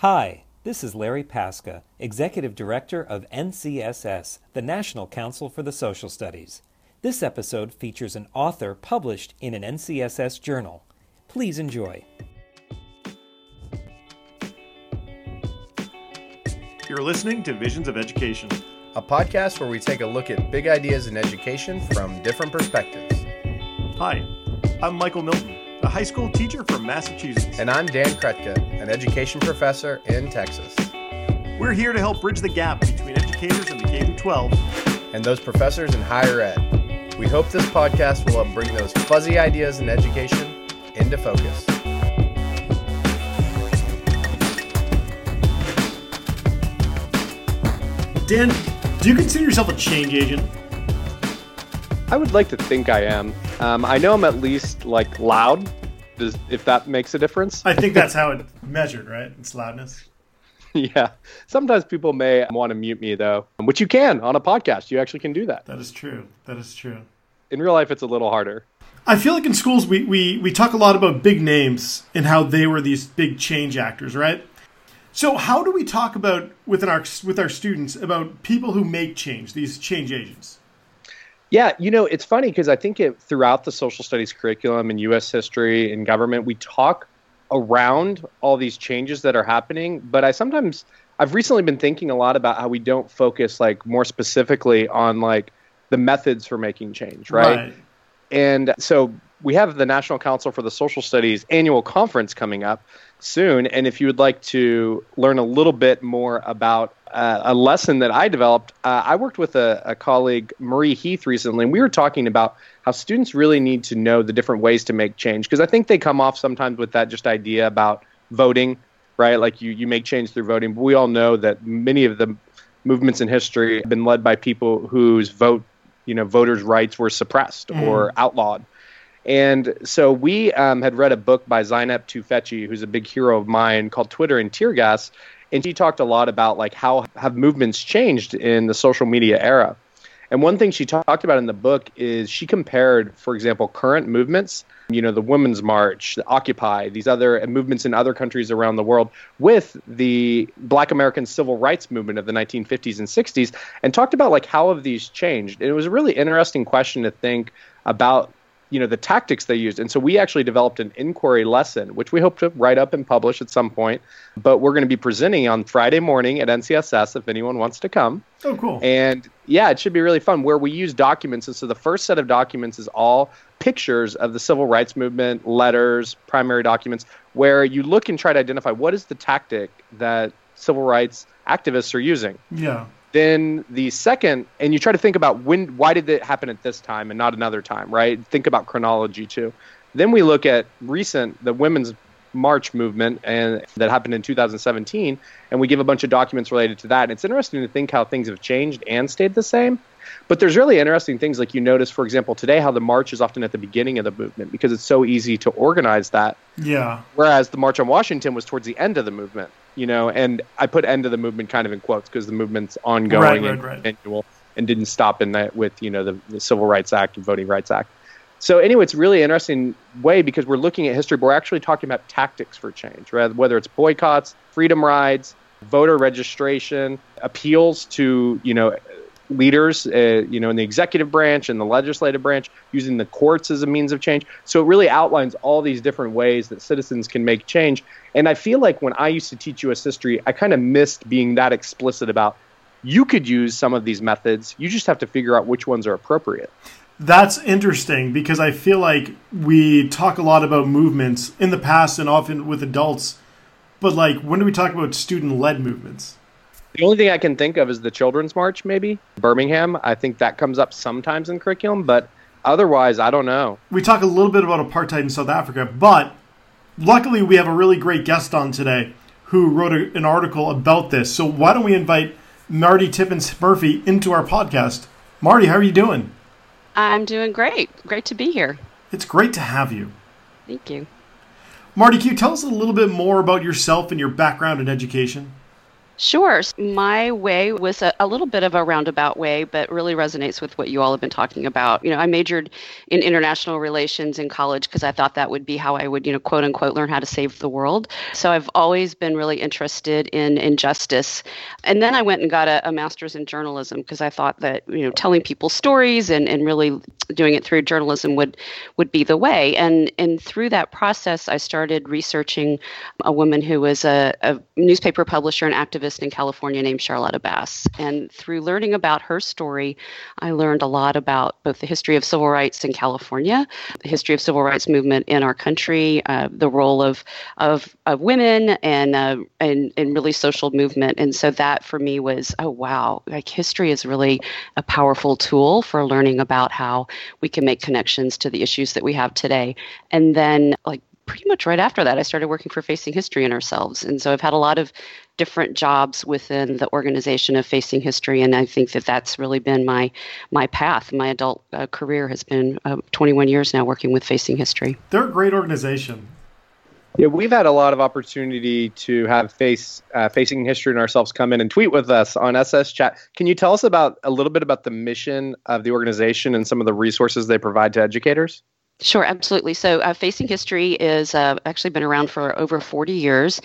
Hi, this is Larry Pasca, Executive Director of NCSS, the National Council for the Social Studies. This episode features an author published in an NCSS journal. Please enjoy. You're listening to Visions of Education, a podcast where we take a look at big ideas in education from different perspectives. Hi, I'm Michael Milton, a high school teacher from Massachusetts. And I'm Dan Kretka, an education professor in Texas. We're here to help bridge the gap between educators in the K-12 and those professors in higher ed. We hope this podcast will help bring those fuzzy ideas in education into focus. Dan, do you consider yourself a change agent? I would like to think I am. I know I'm at least like loud, if that makes a difference. I think that's how it's measured, right? It's loudness. Yeah. Sometimes people may want to mute me though, which you can on a podcast. You actually can do that. That is true. In real life, it's a little harder. I feel like in schools, we talk a lot about big names and how they were these big change actors, right? So how do we talk about with our students about people who make change, these change agents? Yeah, it's funny because I think throughout the social studies curriculum and U.S. history and government, we talk around all these changes that are happening. But I've recently been thinking a lot about how we don't focus like more specifically on like the methods for making change, right? And so we have the National Council for the Social Studies annual conference coming up soon. And if you would like to learn a little bit more about a lesson that I developed, I worked with a colleague, Marie Heath, recently, and we were talking about how students really need to know the different ways to make change, because I think they come off sometimes with that just idea about voting, right? Like you make change through voting, but we all know that many of the movements in history have been led by people whose voters' rights were suppressed or outlawed. And so we had read a book by Zeynep Tufekci, who's a big hero of mine, called Twitter and Tear Gas. And she talked a lot about like how have movements changed in the social media era. And one thing she talked about in the book is she compared, for example, current movements, the Women's March, the Occupy, these other movements in other countries around the world with the Black American Civil Rights Movement of the 1950s and 60s, and talked about like how have these changed. And it was a really interesting question to think about the tactics they used. And so we actually developed an inquiry lesson, which we hope to write up and publish at some point. But we're going to be presenting on Friday morning at NCSS if anyone wants to come. Oh, cool. And yeah, it should be really fun, where we use documents. And so the first set of documents is all pictures of the civil rights movement, letters, primary documents, where you look and try to identify what is the tactic that civil rights activists are using. Yeah. Then the second, and you try to think about why did it happen at this time and not another time, right? Think about chronology too. Then we look at the Women's March movement and that happened in 2017, and we give a bunch of documents related to that. And it's interesting to think how things have changed and stayed the same. But there's really interesting things, like you notice, for example, today how the march is often at the beginning of the movement because it's so easy to organize that. Yeah. Whereas the March on Washington was towards the end of the movement. And I put end of the movement kind of in quotes because the movement's ongoing and continual and didn't stop in that with, the Civil Rights Act and Voting Rights Act. So anyway, it's a really interesting way because we're looking at history, but we're actually talking about tactics for change, right? Whether it's boycotts, freedom rides, voter registration, appeals to, leaders, in the executive branch and the legislative branch, using the courts as a means of change. So it really outlines all these different ways that citizens can make change. And I feel like when I used to teach U.S. history, I kind of missed being that explicit about you could use some of these methods. You just have to figure out which ones are appropriate. That's interesting because I feel like we talk a lot about movements in the past and often with adults. But like, when do we talk about student-led movements? The only thing I can think of is the Children's March, maybe. Birmingham, I think that comes up sometimes in curriculum, but otherwise, I don't know. We talk a little bit about apartheid in South Africa, but luckily we have a really great guest on today who wrote an article about this. So why don't we invite Marty Tippins Murphy into our podcast. Marty, how are you doing? I'm doing great. Great to be here. It's great to have you. Thank you. Marty, can you tell us a little bit more about yourself and your background in education? Sure. My way was a little bit of a roundabout way, but really resonates with what you all have been talking about. You know, I majored in international relations in college because I thought that would be how I would, you know, quote unquote, learn how to save the world. So I've always been really interested in injustice. And then I went and got a master's in journalism because I thought that, you know, telling people stories and really doing it through journalism would be the way. And through that process, I started researching a woman who was a newspaper publisher and activist in California named Charlotta Bass. And through learning about her story, I learned a lot about both the history of civil rights in California, the history of civil rights movement in our country, the role of women and really social movement. And so that for me was, oh, wow, like history is really a powerful tool for learning about how we can make connections to the issues that we have today. And then like pretty much right after that, I started working for Facing History and Ourselves. And so I've had a lot of different jobs within the organization of Facing History. And I think that that's really been my path. My adult career has been 21 years now working with Facing History. They're a great organization. Yeah, we've had a lot of opportunity to have Facing History and Ourselves come in and tweet with us on SS Chat. Can you tell us a little bit about the mission of the organization and some of the resources they provide to educators? Sure, absolutely. So Facing History is actually been around for over 40 years,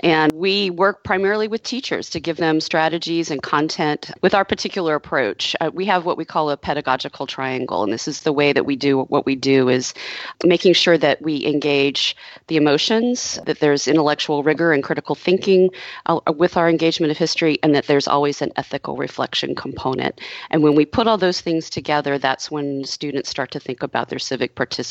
and we work primarily with teachers to give them strategies and content with our particular approach. We have what we call a pedagogical triangle, and this is the way that we do what we do is making sure that we engage the emotions, that there's intellectual rigor and critical thinking with our engagement of history, and that there's always an ethical reflection component. And when we put all those things together, that's when students start to think about their civic participation.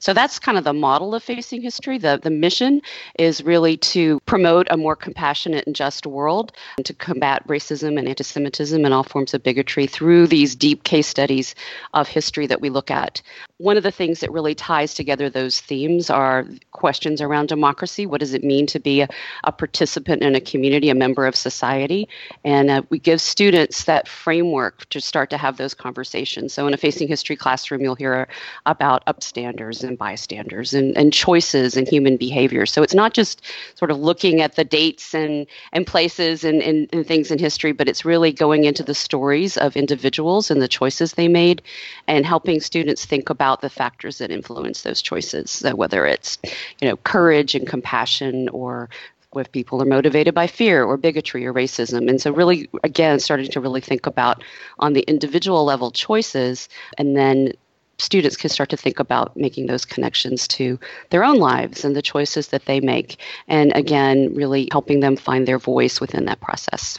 So that's kind of the model of Facing History. The mission is really to promote a more compassionate and just world and to combat racism and anti-Semitism and all forms of bigotry through these deep case studies of history that we look at. One of the things that really ties together those themes are questions around democracy. What does it mean to be a participant in a community, a member of society? And we give students that framework to start to have those conversations. So in a Facing History classroom, you'll hear about upstanders and bystanders and choices and human behavior. So it's not just sort of looking at the dates and places and things in history, but it's really going into the stories of individuals and the choices they made and helping students think about the factors that influence those choices. So whether it's, you know, courage and compassion or if people are motivated by fear or bigotry or racism. And so really, again, starting to really think about on the individual level choices, and then students can start to think about making those connections to their own lives and the choices that they make. And again, really helping them find their voice within that process.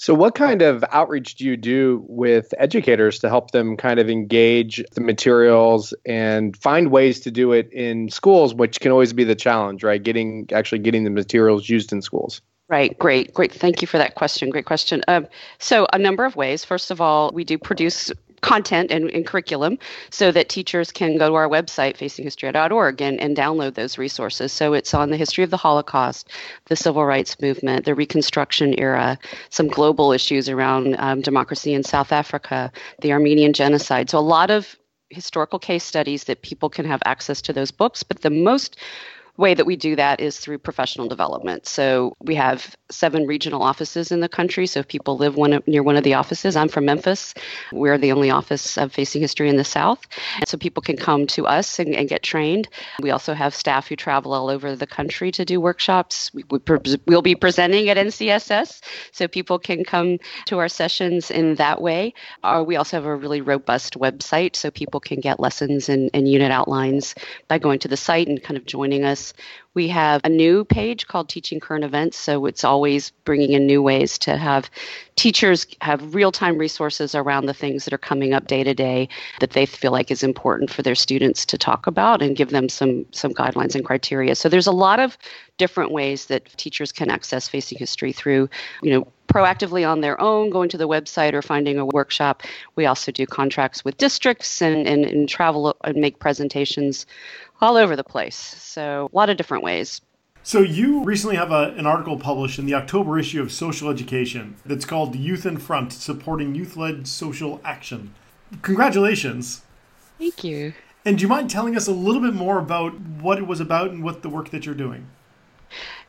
So what kind of outreach do you do with educators to help them kind of engage the materials and find ways to do it in schools, which can always be the challenge, right? Getting the materials used in schools. Right. Great. Thank you for that question. Great question. So a number of ways. First of all, we do produce content and curriculum so that teachers can go to our website, facinghistory.org, and download those resources. So it's on the history of the Holocaust, the Civil Rights Movement, the Reconstruction era, some global issues around democracy in South Africa, the Armenian genocide. So a lot of historical case studies that people can have access to those books, but the most way that we do that is through professional development. So we have 7 regional offices in the country. So if people live near one of the offices, I'm from Memphis. We're the only office of Facing History in the South. And so people can come to us and get trained. We also have staff who travel all over the country to do workshops. We'll be presenting at NCSS. So people can come to our sessions in that way. We also have a really robust website. So people can get lessons and unit outlines by going to the site and kind of joining us. We have a new page called Teaching Current Events, so it's always bringing in new ways to have teachers have real-time resources around the things that are coming up day to day that they feel like is important for their students to talk about and give them some guidelines and criteria. So there's a lot of different ways that teachers can access Facing History through, you know, proactively on their own, going to the website or finding a workshop. We also do contracts with districts and travel and make presentations all over the place. So a lot of different ways. So you recently have an article published in the October issue of Social Education that's called Youth in Front, Supporting Youth-Led Social Action. Congratulations. Thank you. And do you mind telling us a little bit more about what it was about and what the work that you're doing?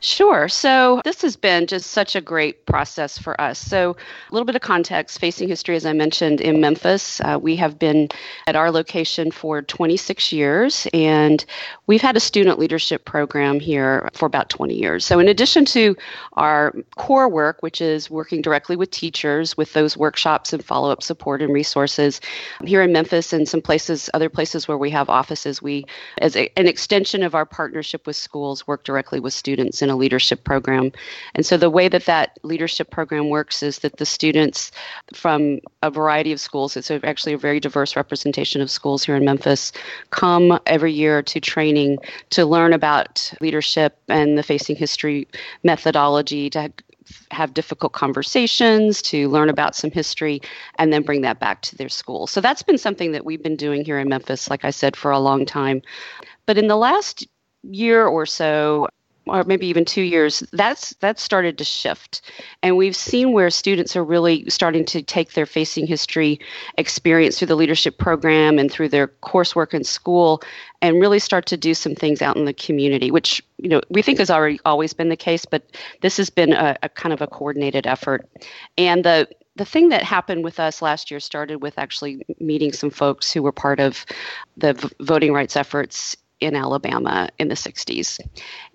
Sure. So this has been just such a great process for us. So a little bit of context, Facing History, as I mentioned, in Memphis, we have been at our location for 26 years, and we've had a student leadership program here for about 20 years. So in addition to our core work, which is working directly with teachers with those workshops and follow-up support and resources here in Memphis and some places, other places where we have offices, we, as an extension of our partnership with schools, work directly with students in a leadership program. And so the way that that leadership program works is that the students from a variety of schools, it's actually a very diverse representation of schools here in Memphis, come every year to training to learn about leadership and the Facing History methodology, to have difficult conversations, to learn about some history, and then bring that back to their school. So that's been something that we've been doing here in Memphis, like I said, for a long time. But in the last year or so, or maybe even 2 years, that's started to shift. And we've seen where students are really starting to take their Facing History experience through the leadership program and through their coursework in school and really start to do some things out in the community, which, you know, we think has already always been the case, but this has been a kind of a coordinated effort. And the thing that happened with us last year started with actually meeting some folks who were part of the voting rights efforts in Alabama in the 60s.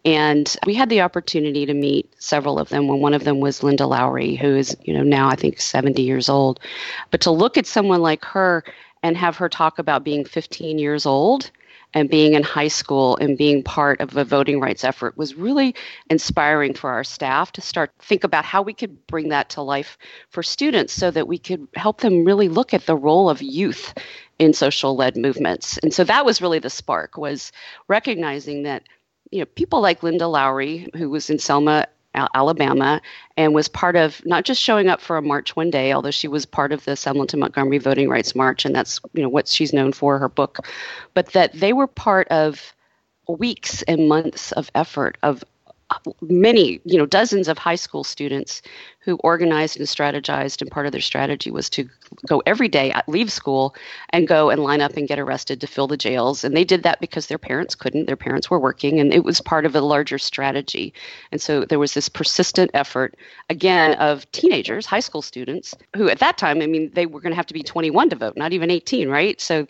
And we had the opportunity to meet several of them. When one of them was Linda Lowry, who is, you know, now I think 70 years old. But to look at someone like her and have her talk about being 15 years old and being in high school and being part of a voting rights effort was really inspiring for our staff to start think about how we could bring that to life for students so that we could help them really look at the role of youth in social-led movements. And so that was really the spark, was recognizing that, you know, people like Linda Lowry, who was in Selma, Alabama, and was part of not just showing up for a march one day, although she was part of the Selma to Montgomery Voting Rights March, and that's, you know, what she's known for, her book, but that they were part of weeks and months of effort of many, you know, dozens of high school students who organized and strategized, and part of their strategy was to go every day, leave school, and go and line up and get arrested to fill the jails. And they did that because their parents couldn't. Their parents were working, and it was part of a larger strategy. And so there was this persistent effort, again, of teenagers, high school students, who at that time, I mean, they were going to have to be 21 to vote, not even 18, right? So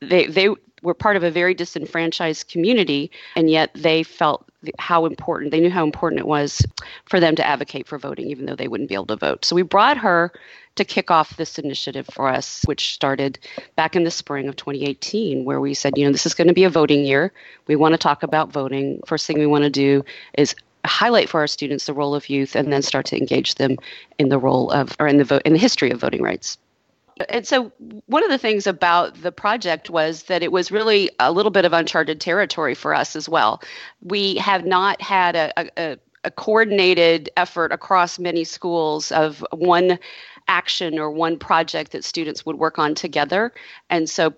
they were part of a very disenfranchised community, and yet they felt how important, they knew how important it was for them to advocate for voting, even though they wouldn't be able to vote. So we brought her to kick off this initiative for us, which started back in the spring of 2018, where we said, you know, this is going to be a voting year. We want to talk about voting. First thing we want to do is highlight for our students the role of youth, and then start to engage them in the role of, or in the history of voting rights. And so one of the things about the project was that it was really a little bit of uncharted territory for us as well. We have not had a coordinated effort across many schools of one action or one project that students would work on together. And so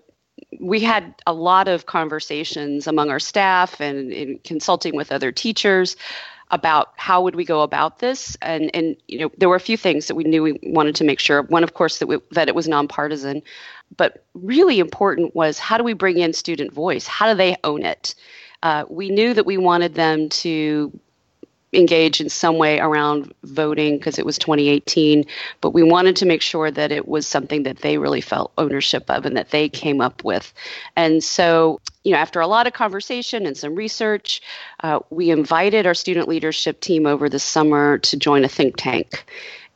we had a lot of conversations among our staff and in consulting with other teachers about how would we go about this. And you know, there were a few things that we knew we wanted to make sure of. One, of course, that it was nonpartisan. But really important was, how do we bring in student voice? How do they own it? We knew that we wanted them to engage in some way around voting because it was 2018, but we wanted to make sure that it was something that they really felt ownership of and that they came up with. And so, you know, after a lot of conversation and some research, we invited our student leadership team over the summer to join a think tank.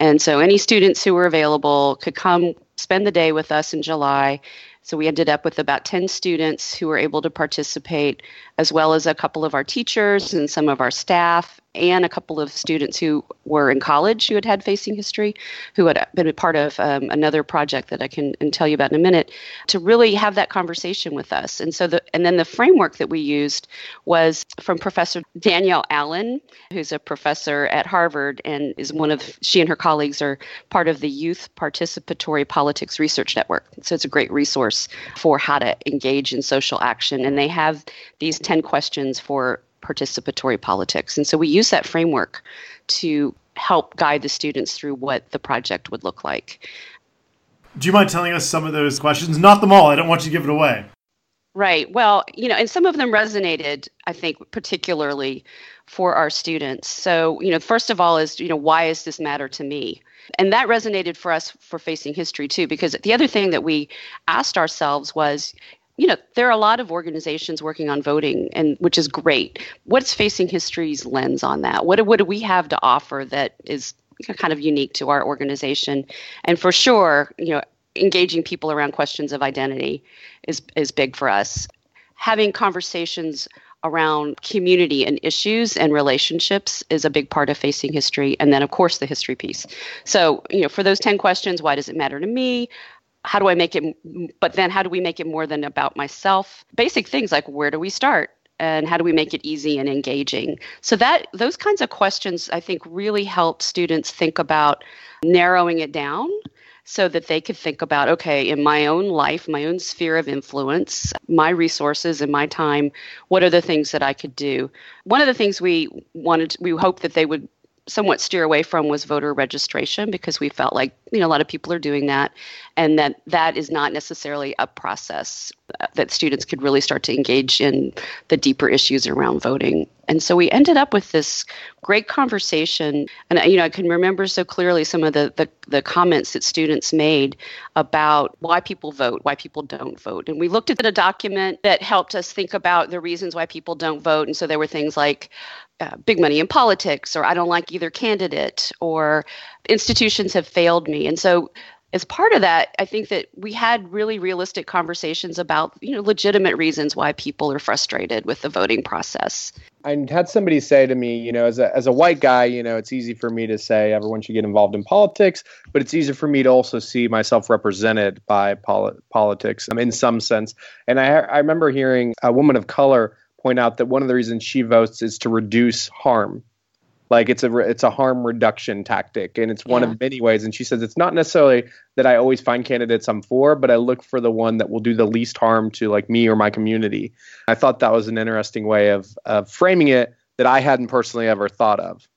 And so any students who were available could come spend the day with us in July. So we ended up with about 10 students who were able to participate, as well as a couple of our teachers and some of our staff, and a couple of students who were in college who had had Facing History, who had been a part of another project that I can tell you about in a minute, to really have that conversation with us. And so then the framework that we used was from Professor Danielle Allen, who's a professor at Harvard and is she and her colleagues are part of the Youth Participatory Politics Research Network. So it's a great resource for how to engage in social action. And they have these 10 questions for participatory politics. And so we use that framework to help guide the students through what the project would look like. Do you mind telling us some of those questions? Not them all. I don't want you to give it away. Right. Well, you know, and some of them resonated, I think, particularly for our students. So, you know, first of all is, you know, why does this matter to me? And that resonated for us for Facing History, too, because the other thing that we asked ourselves was, you know, there are a lot of organizations working on voting, and which is great. What's Facing History's lens on that? What do we have to offer that is kind of unique to our organization? And for sure, you know, engaging people around questions of identity is big for us. Having conversations around community and issues and relationships is a big part of Facing History. And then, of course, the history piece. So, you know, for those 10 questions, why does it matter to me? How do I make it? But then how do we make it more than about myself? Basic things like where do we start? And how do we make it easy and engaging? So that those kinds of questions, I think, really help students think about narrowing it down so that they could think about, okay, in my own life, my own sphere of influence, my resources and my time, what are the things that I could do? One of the things we hoped that they would somewhat steer away from was voter registration, because we felt like, you know, a lot of people are doing that, and that is not necessarily a process that students could really start to engage in the deeper issues around voting. And so we ended up with this great conversation. And, you know, I can remember so clearly some of the comments that students made about why people vote, why people don't vote. And we looked at a document that helped us think about the reasons why people don't vote. And so there were things like big money in politics, or I don't like either candidate, or institutions have failed me. And so as part of that, I think that we had really realistic conversations about, you know, legitimate reasons why people are frustrated with the voting process. I had somebody say to me, you know, as a white guy, you know, it's easy for me to say everyone should get involved in politics, but it's easier for me to also see myself represented by politics in some sense. And I remember hearing a woman of color point out that one of the reasons she votes is to reduce harm. Like it's a harm reduction tactic, and it's one of many ways. And she says, it's not necessarily that I always find candidates I'm for, but I look for the one that will do the least harm to like me or my community. I thought that was an interesting way of framing it that I hadn't personally ever thought of.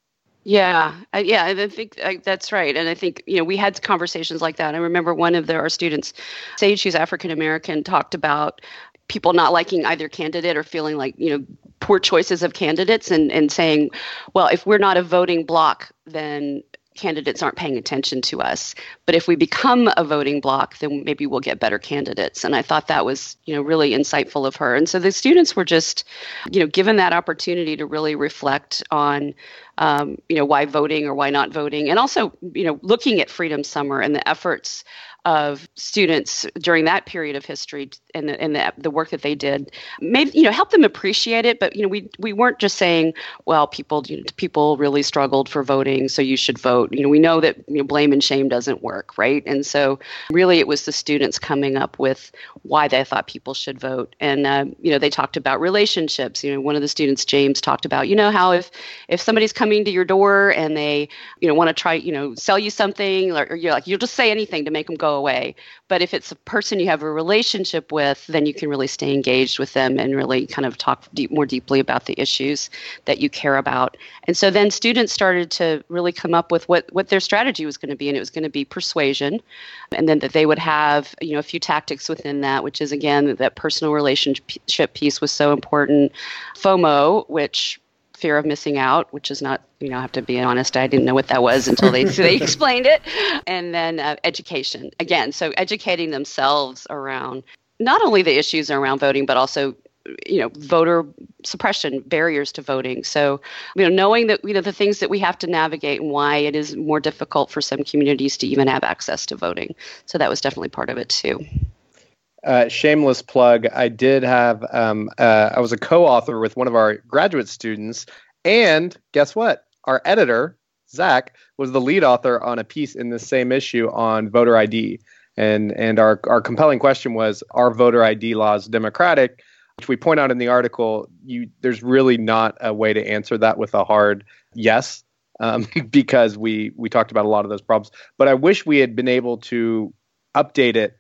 Yeah, I think that's right. And I think, you know, we had conversations like that. I remember one of our students, Sage, who's African-American, talked about people not liking either candidate or feeling like, you know, poor choices of candidates and saying, well, if we're not a voting bloc, then candidates aren't paying attention to us. But if we become a voting bloc, then maybe we'll get better candidates. And I thought that was, you know, really insightful of her. And so the students were just, you know, given that opportunity to really reflect on, you know, why voting or why not voting. And also, you know, looking at Freedom Summer and the efforts of students during that period of history and the work that they did, made, you know, help them appreciate it. But, you know, we weren't just saying, well, people really struggled for voting, so you should vote. You know, we know that, you know, blame and shame doesn't work, right? And so really it was the students coming up with why they thought people should vote. And, you know, they talked about relationships. You know, one of the students, James, talked about, you know, how if somebody's coming to your door and they, you know, want to try, you know, sell you something, or you're like, you'll just say anything to make them go away. But if it's a person you have a relationship with, then you can really stay engaged with them and really kind of talk more deeply about the issues that you care about. And so then students started to really come up with what their strategy was going to be, and it was going to be persuasion. And then that they would have, you know, a few tactics within that, which is, again, that personal relationship piece was so important. FOMO, which fear of missing out, which is not, you know, I have to be honest, I didn't know what that was until they explained it. And then education. Again, so educating themselves around not only the issues around voting, but also, you know, voter suppression, barriers to voting. So, you know, knowing that, you know, the things that we have to navigate and why it is more difficult for some communities to even have access to voting. So that was definitely part of it too. Shameless plug, I did have, I was a co-author with one of our graduate students, and guess what? Our editor, Zach, was the lead author on a piece in the same issue on voter ID. And our compelling question was, are voter ID laws democratic? Which we point out in the article, there's really not a way to answer that with a hard yes, because we talked about a lot of those problems. But I wish we had been able to update it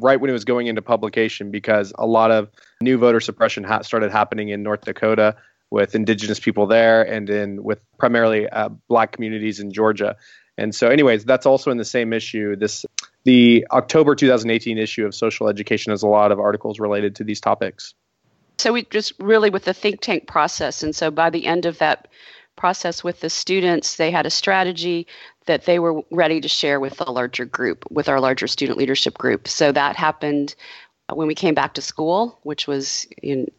right when it was going into publication, because a lot of new voter suppression started happening in North Dakota with indigenous people there, and with primarily black communities in Georgia. And so anyways, that's also in the same issue, this The October 2018 issue of Social Education has a lot of articles related to these topics. So we just really with the think tank process. And so by the end of that process with the students, they had a strategy that they were ready to share with the larger group, with our larger student leadership group. So that happened when we came back to school, which was in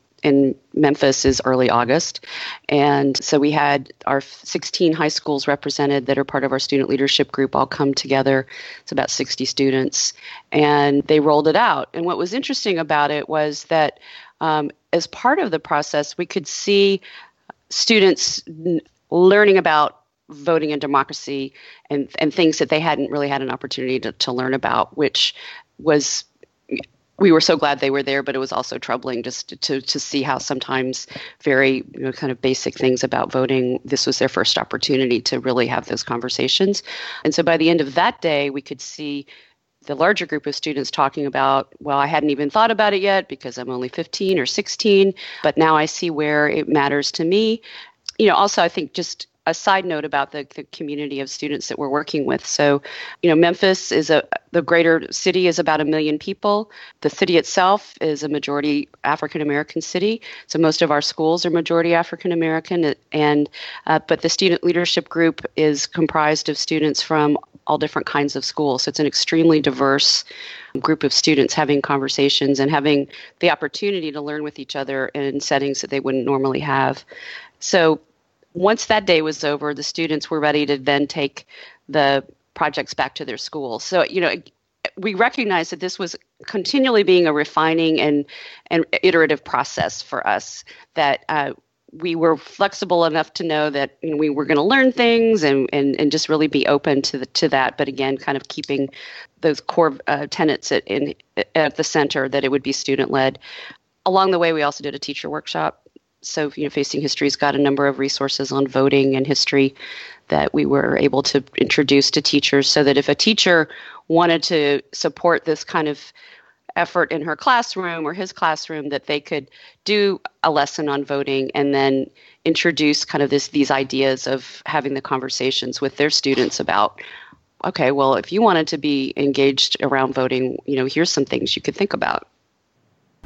Memphis is early August. And so we had our 16 high schools represented that are part of our student leadership group all come together. It's about 60 students. And they rolled it out. And what was interesting about it was that as part of the process, we could see students learning about voting and democracy and things that they hadn't really had an opportunity to learn about, which was... We were so glad they were there, but it was also troubling just to see how sometimes very kind of basic things about voting, this was their first opportunity to really have those conversations. And so by the end of that day, we could see the larger group of students talking about, well, I hadn't even thought about it yet because I'm only 15 or 16, but now I see where it matters to me. You know, also, I think just a side note about the community of students that we're working with. So, Memphis is the greater city is about 1 million people. The city itself is a majority African-American city. So most of our schools are majority African-American. And but the student leadership group is comprised of students from all different kinds of schools. So it's an extremely diverse group of students having conversations and having the opportunity to learn with each other in settings that they wouldn't normally have. So once that day was over, the students were ready to then take the projects back to their schools. So, we recognized that this was continually being a refining and iterative process for us, that we were flexible enough to know that we were going to learn things and just really be open to that. But again, kind of keeping those core tenets at the center, that it would be student-led. Along the way, we also did a teacher workshop. So, Facing History's got a number of resources on voting and history that we were able to introduce to teachers, so that if a teacher wanted to support this kind of effort in her classroom or his classroom, that they could do a lesson on voting and then introduce kind of these ideas of having the conversations with their students about, okay, well, if you wanted to be engaged around voting, here's some things you could think about.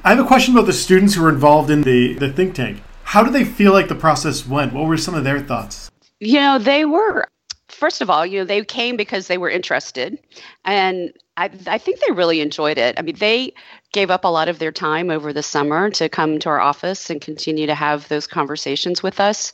I have a question about the students who were involved in the think tank. How did they feel like the process went? What were some of their thoughts? They were, first of all, they came because they were interested. And I think they really enjoyed it. I mean, they gave up a lot of their time over the summer to come to our office and continue to have those conversations with us.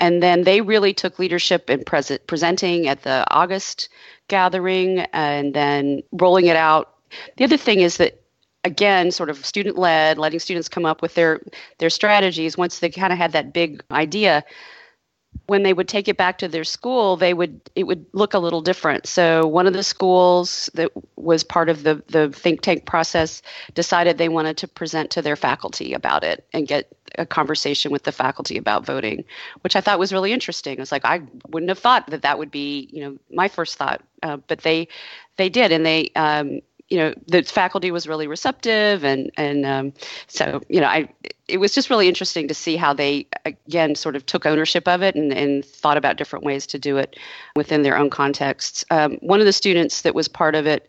And then they really took leadership in presenting at the August gathering and then rolling it out. The other thing is that, again, sort of student-led, letting students come up with their strategies. Once they kind of had that big idea, when they would take it back to their school, it would look a little different. So one of the schools that was part of the think tank process decided they wanted to present to their faculty about it and get a conversation with the faculty about voting, which I thought was really interesting. It's like, I wouldn't have thought that would be, my first thought, but they did, and they the faculty was really receptive, and so it was just really interesting to see how they, again, sort of took ownership of it and thought about different ways to do it within their own contexts. One of the students that was part of it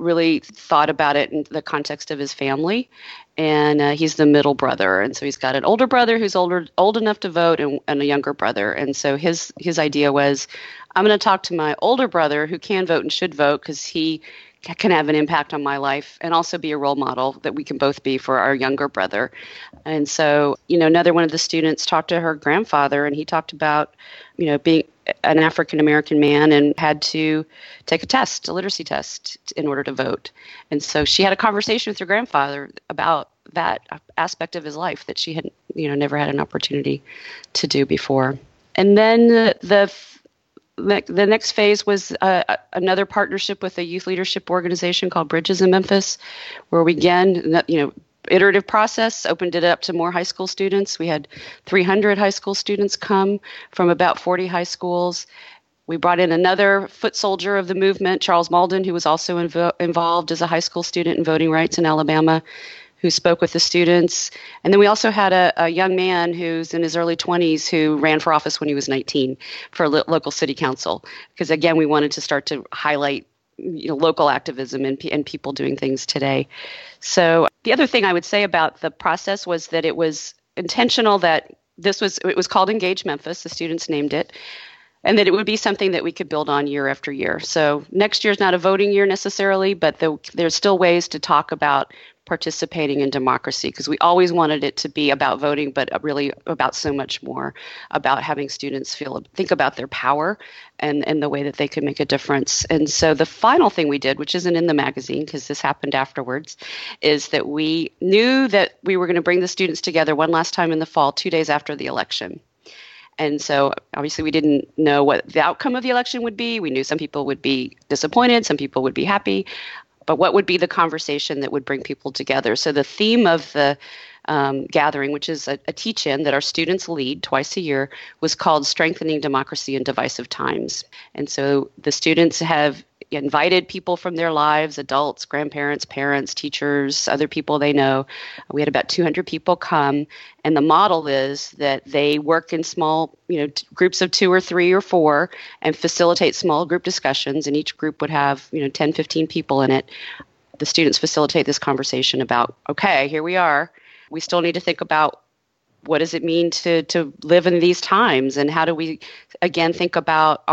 really thought about it in the context of his family, and he's the middle brother, and so he's got an older brother who's old enough to vote and a younger brother, and so his idea was, I'm going to talk to my older brother who can vote and should vote because he can have an impact on my life and also be a role model that we can both be for our younger brother. And so, another one of the students talked to her grandfather, and he talked about, being an African-American man and had to take a literacy test in order to vote. And so she had a conversation with her grandfather about that aspect of his life that she had, never had an opportunity to do before. And then the next phase was another partnership with a youth leadership organization called Bridges in Memphis, where we again, iterative process, opened it up to more high school students. We had 300 high school students come from about 40 high schools. We brought in another foot soldier of the movement, Charles Malden, who was also involved as a high school student in voting rights in Alabama, who spoke with the students. And then we also had a young man who's in his early 20s who ran for office when he was 19 for local city council, because, again, we wanted to start to highlight local activism and people doing things today. So the other thing I would say about the process was that it was intentional that it was called Engage Memphis, the students named it, and that it would be something that we could build on year after year. So next year's not a voting year necessarily, but there's still ways to talk about participating in democracy, because we always wanted it to be about voting, but really about so much more, about having students think about their power and the way that they could make a difference. And so the final thing we did, which isn't in the magazine because this happened afterwards, is that we knew that we were going to bring the students together one last time in the fall, 2 days after the election. And so obviously we didn't know what the outcome of the election would be. We knew some people would be disappointed, some people would be happy. But what would be the conversation that would bring people together? So the theme of the gathering, which is a teach-in that our students lead twice a year, was called Strengthening Democracy in Divisive Times. And so the students have invited people from their lives, adults, grandparents, parents, teachers, other people they know. We had about 200 people come. And the model is that they work in small, groups of 2 or 3 or 4 and facilitate small group discussions. And each group would have, 10, 15 people in it. The students facilitate this conversation about, okay, here we are. We still need to think about what does it mean to live in these times? And how do we, again, think about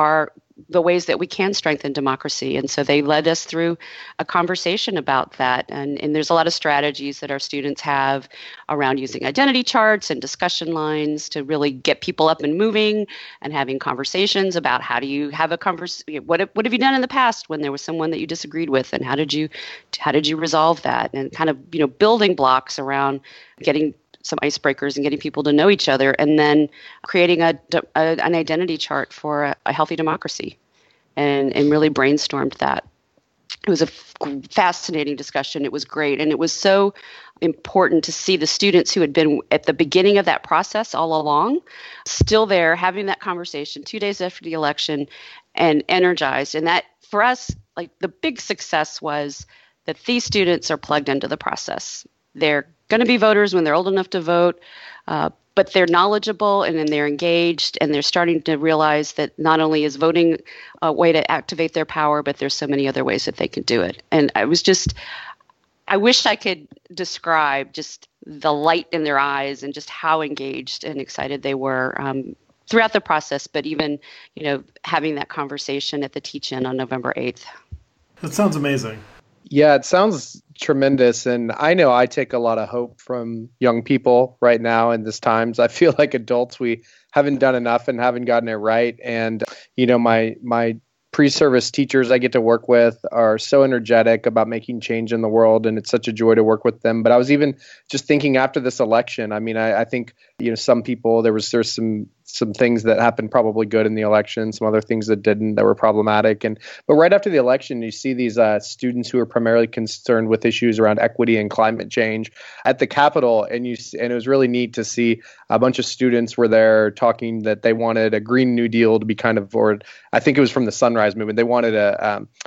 the ways that we can strengthen democracy. And so they led us through a conversation about that. And there's a lot of strategies that our students have around using identity charts and discussion lines to really get people up and moving and having conversations about how do you have a conversation, what have you done in the past when there was someone that you disagreed with, and how did you resolve that, and kind of, building blocks around getting some icebreakers and getting people to know each other, and then creating an identity chart for a healthy democracy, and really brainstormed that. It was a fascinating discussion. It was great. And it was so important to see the students who had been at the beginning of that process all along, still there, having that conversation 2 days after the election, and energized. And that, for us, the big success was that these students are plugged into the process. They're going to be voters when they're old enough to vote, but they're knowledgeable, and then they're engaged, and they're starting to realize that not only is voting a way to activate their power, but there's so many other ways that they can do it. And I wish I could describe just the light in their eyes and just how engaged and excited they were throughout the process, but even, having that conversation at the teach-in on November 8th. That sounds amazing. Yeah, it sounds tremendous. And I know I take a lot of hope from young people right now in this times. I feel like adults, we haven't done enough and haven't gotten it right. And, my pre-service teachers I get to work with are so energetic about making change in the world. And it's such a joy to work with them. But I was even just thinking after this election, I think, some people, there's some things that happened probably good in the election, some other things that didn't, that were problematic. But right after the election, you see these students who are primarily concerned with issues around equity and climate change at the Capitol. And it was really neat to see a bunch of students were there talking that they wanted a Green New Deal to be or I think it was from the Sunrise Movement. They wanted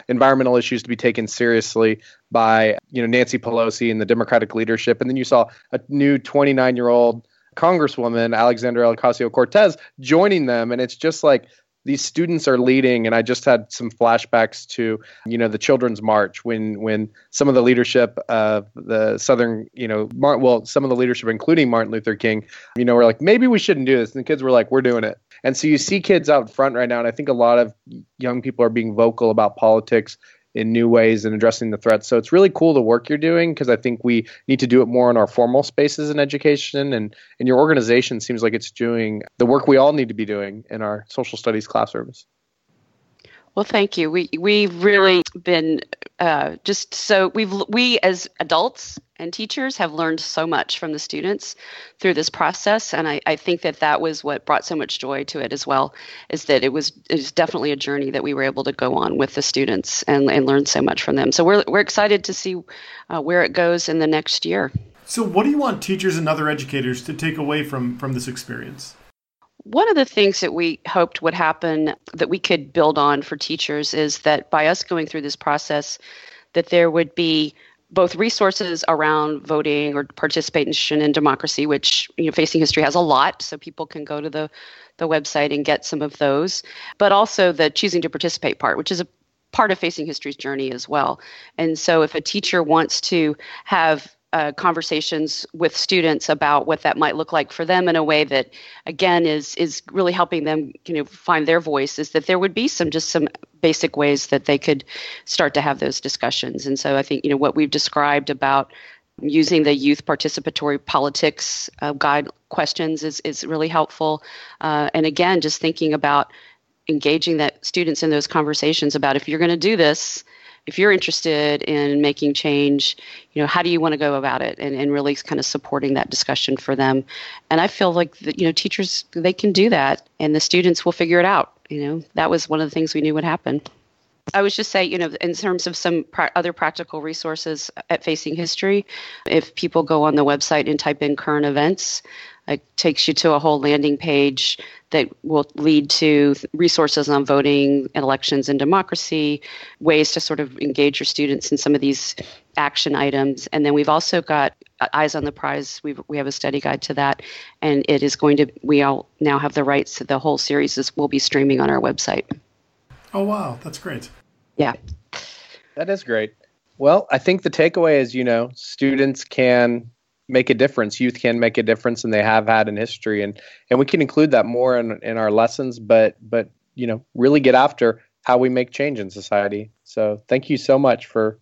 environmental issues to be taken seriously by, Nancy Pelosi and the Democratic leadership. And then you saw a new 29-year-old Congresswoman Alexandria Ocasio-Cortez joining them. And it's just like these students are leading. And I just had some flashbacks to, the Children's March when some of the leadership of the Southern, some of the leadership, including Martin Luther King, were like, maybe we shouldn't do this. And the kids were like, we're doing it. And so you see kids out front right now. And I think a lot of young people are being vocal about politics in new ways and addressing the threats. So it's really cool the work you're doing, because I think we need to do it more in our formal spaces in education, and your organization seems like it's doing the work we all need to be doing in our social studies classrooms. Well, thank you. We've really been we as adults and teachers have learned so much from the students through this process. And I think that was what brought so much joy to it as well, is that it was definitely a journey that we were able to go on with the students and learn so much from them. So we're excited to see where it goes in the next year. So what do you want teachers and other educators to take away from this experience? One of the things that we hoped would happen, that we could build on for teachers, is that by us going through this process, that there would be both resources around voting or participation in democracy, which Facing History has a lot, so people can go to the website and get some of those, but also the choosing to participate part, which is a part of Facing History's journey as well. And so if a teacher wants to have conversations with students about what that might look like for them in a way that, again, is really helping them, you know, find their voice, is that there would be some basic ways that they could start to have those discussions. And so I think, you know, what we've described about using the youth participatory politics guide questions is really helpful. And again, just thinking about engaging that students in those conversations about, if you're going to do this, if you're interested in making change, you know, how do you want to go about it? And really kind of supporting that discussion for them. And I feel like, you know, teachers, they can do that, and the students will figure it out. You know, that was one of the things we knew would happen. I would just say, you know, in terms of some other practical resources at Facing History, if people go on the website and type in current events, it takes you to a whole landing page that will lead to resources on voting and elections and democracy, ways to sort of engage your students in some of these action items. And then we've also got Eyes on the Prize. We have a study guide to that. And it is going to, we all now have the rights to the whole series. This will be streaming on our website. Oh, wow. That's great. Yeah. That is great. Well, I think the takeaway is, you know, students can make a difference. Youth can make a difference, and they have had in history. And we can include that more in our lessons, but you know, really get after how we make change in society. So thank you so much for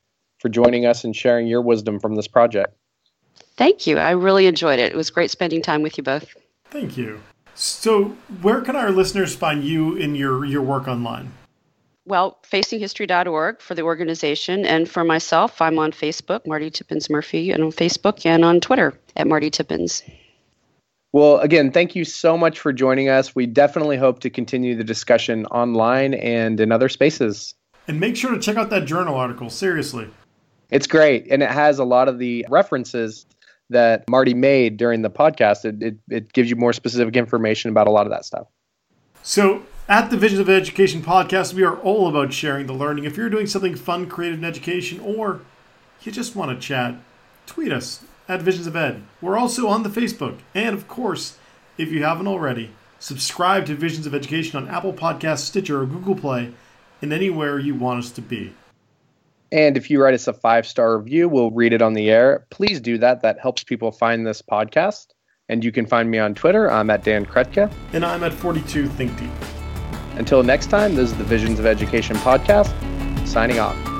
joining us and sharing your wisdom from this project. Thank you. I really enjoyed it. It was great spending time with you both. Thank you. So where can our listeners find you in your work online? Well, facinghistory.org for the organization, and for myself, I'm on Facebook, Marty Tippins Murphy, and on Facebook and on Twitter at Marty Tippins. Well, again, thank you so much for joining us. We definitely hope to continue the discussion online and in other spaces. And make sure to check out that journal article, seriously. It's great, and it has a lot of the references that Marty made during the podcast. It gives you more specific information about a lot of that stuff. So at the Visions of Education podcast, we are all about sharing the learning. If you're doing something fun, creative in education, or you just want to chat, tweet us at Visions of Ed. We're also on the Facebook. And of course, if you haven't already, subscribe to Visions of Education on Apple Podcasts, Stitcher, or Google Play, and anywhere you want us to be. And if you write us a 5-star review, we'll read it on the air. Please do that. That helps people find this podcast. And you can find me on Twitter. I'm at Dan Kretka. And I'm at 42ThinkDeep. Until next time, this is the Visions of Education podcast, signing off.